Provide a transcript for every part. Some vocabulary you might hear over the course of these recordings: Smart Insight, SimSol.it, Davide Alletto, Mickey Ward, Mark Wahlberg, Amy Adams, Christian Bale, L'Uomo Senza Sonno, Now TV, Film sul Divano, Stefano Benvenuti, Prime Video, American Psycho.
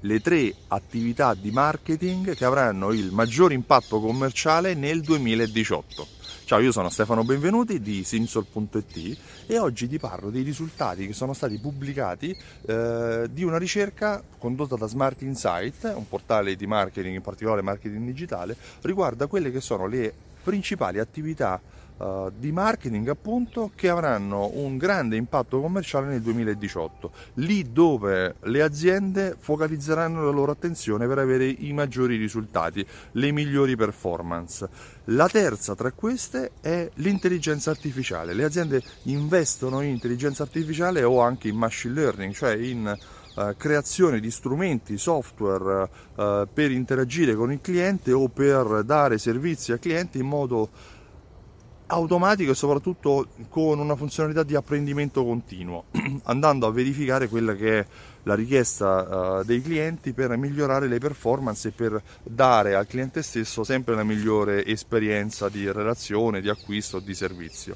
le tre attività di marketing che avranno il maggior impatto commerciale nel 2018. Ciao, io sono Stefano Benvenuti di SimSol.it e oggi ti parlo dei risultati che sono stati pubblicati di una ricerca condotta da Smart Insight, un portale di marketing, in particolare marketing digitale, riguardo a quelle che sono le principali attività di marketing, appunto, che avranno un grande impatto commerciale nel 2018, lì dove le aziende focalizzeranno la loro attenzione per avere i maggiori risultati, le migliori performance. La terza tra queste è l'intelligenza artificiale. Le aziende investono in intelligenza artificiale o anche in machine learning, cioè in creazione di strumenti, software per interagire con il cliente o per dare servizi al cliente in modo automatico e soprattutto con una funzionalità di apprendimento continuo, andando a verificare quella che è la richiesta dei clienti per migliorare le performance e per dare al cliente stesso sempre la migliore esperienza di relazione, di acquisto, di servizio.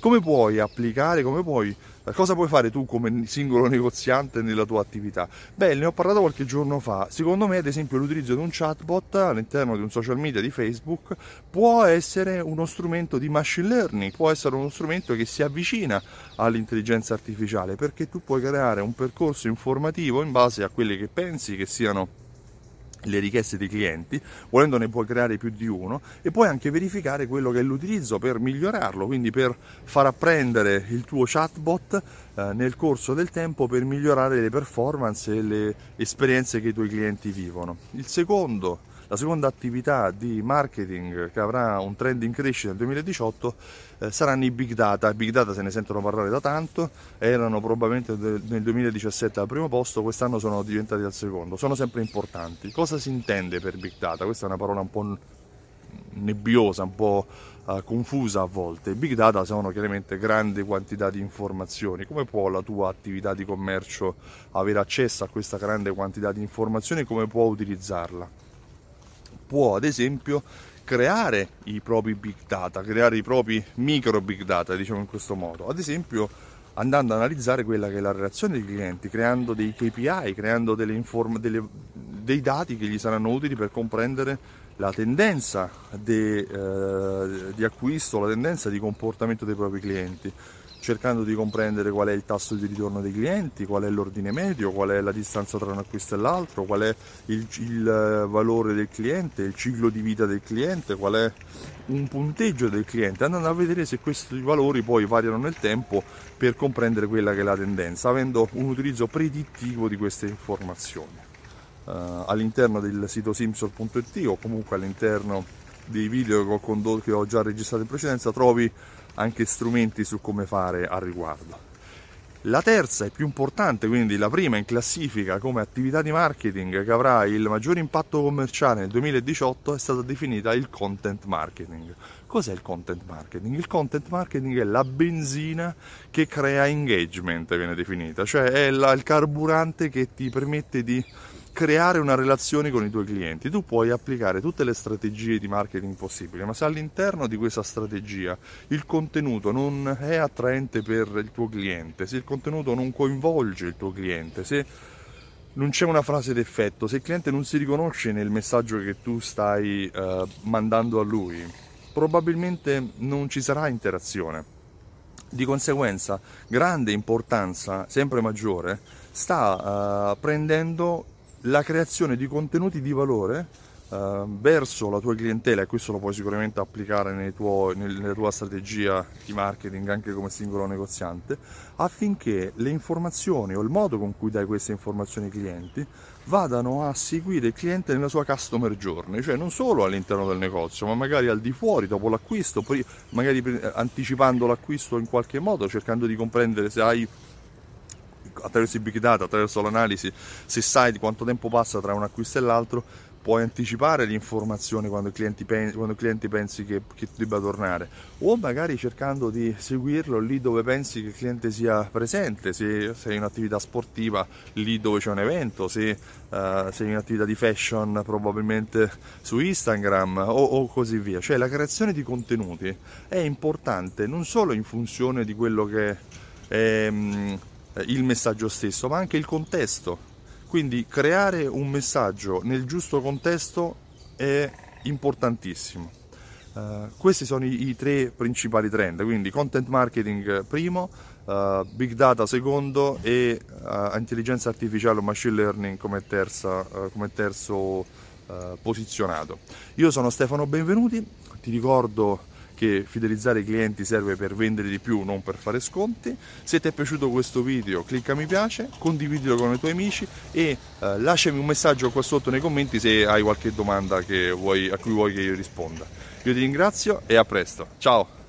Come puoi applicare, cosa puoi fare tu come singolo negoziante nella tua attività? Beh, ne ho parlato qualche giorno fa. Secondo me, ad esempio, l'utilizzo di un chatbot all'interno di un social media di Facebook può essere uno strumento di machine learning, può essere uno strumento che si avvicina all'intelligenza artificiale, perché tu puoi creare un percorso informativo in base a quelle che pensi che siano le richieste dei clienti, volendo ne puoi creare più di uno, e puoi anche verificare quello che è l'utilizzo per migliorarlo, quindi per far apprendere il tuo chatbot nel corso del tempo per migliorare le performance e le esperienze che i tuoi clienti vivono. La seconda attività di marketing che avrà un trend in crescita nel 2018 saranno i big data. I big data se ne sentono parlare da tanto, erano probabilmente nel 2017 al primo posto, quest'anno sono diventati al secondo, sono sempre importanti. Cosa si intende per big data? Questa è una parola un po' nebbiosa, un po' confusa a volte. Big data sono chiaramente grandi quantità di informazioni. Come può la tua attività di commercio avere accesso a questa grande quantità di informazioni? Come può utilizzarla? Può ad esempio creare i propri big data, creare i propri micro big data, diciamo in questo modo, ad esempio andando ad analizzare quella che è la relazione dei clienti, creando dei KPI, creando dei dati che gli saranno utili per comprendere la tendenza di acquisto, la tendenza di comportamento dei propri clienti, cercando di comprendere qual è il tasso di ritorno dei clienti, qual è l'ordine medio, qual è la distanza tra un acquisto e l'altro, qual è il valore del cliente, il ciclo di vita del cliente, qual è un punteggio del cliente, andando a vedere se questi valori poi variano nel tempo per comprendere quella che è la tendenza, avendo un utilizzo predittivo di queste informazioni. All'interno del sito SimSol.it o comunque all'interno dei video che ho già registrato in precedenza trovi anche strumenti su come fare al riguardo. La terza e più importante, quindi la prima in classifica come attività di marketing che avrà il maggior impatto commerciale nel 2018, è stata definita il content marketing. Cos'è il content marketing? Il content marketing è la benzina che crea engagement, viene definita, cioè è il carburante che ti permette di creare una relazione con i tuoi clienti. Tu puoi applicare tutte le strategie di marketing possibili, ma se all'interno di questa strategia il contenuto non è attraente per il tuo cliente, se il contenuto non coinvolge il tuo cliente, se non c'è una frase d'effetto, se il cliente non si riconosce nel messaggio che tu stai mandando a lui, probabilmente non ci sarà interazione. Di conseguenza, grande importanza, sempre maggiore, sta prendendo la creazione di contenuti di valore verso la tua clientela, e questo lo puoi sicuramente applicare nella tua strategia di marketing anche come singolo negoziante, affinché le informazioni o il modo con cui dai queste informazioni ai clienti vadano a seguire il cliente nella sua customer journey, cioè non solo all'interno del negozio, ma magari al di fuori, dopo l'acquisto, poi magari anticipando l'acquisto in qualche modo, cercando di comprendere se hai, attraverso i big data, attraverso l'analisi, se sai di quanto tempo passa tra un acquisto e l'altro, puoi anticipare l'informazione quando il cliente pensi che debba tornare, o magari cercando di seguirlo lì dove pensi che il cliente sia presente, se sei in un'attività sportiva lì dove c'è un evento, se sei in un'attività di fashion probabilmente su Instagram o così via. Cioè la creazione di contenuti è importante non solo in funzione di quello che è il messaggio stesso, ma anche il contesto. Quindi creare un messaggio nel giusto contesto è importantissimo. Questi sono i tre principali trend, quindi content marketing primo, big data secondo e intelligenza artificiale o machine learning come terzo posizionato. Io sono Stefano Benvenuti, ti ricordo che fidelizzare i clienti serve per vendere di più, non per fare sconti. Se ti è piaciuto questo video, clicca mi piace, condividilo con i tuoi amici e lasciami un messaggio qua sotto nei commenti se hai qualche domanda a cui vuoi che io risponda. Io ti ringrazio e a presto, ciao!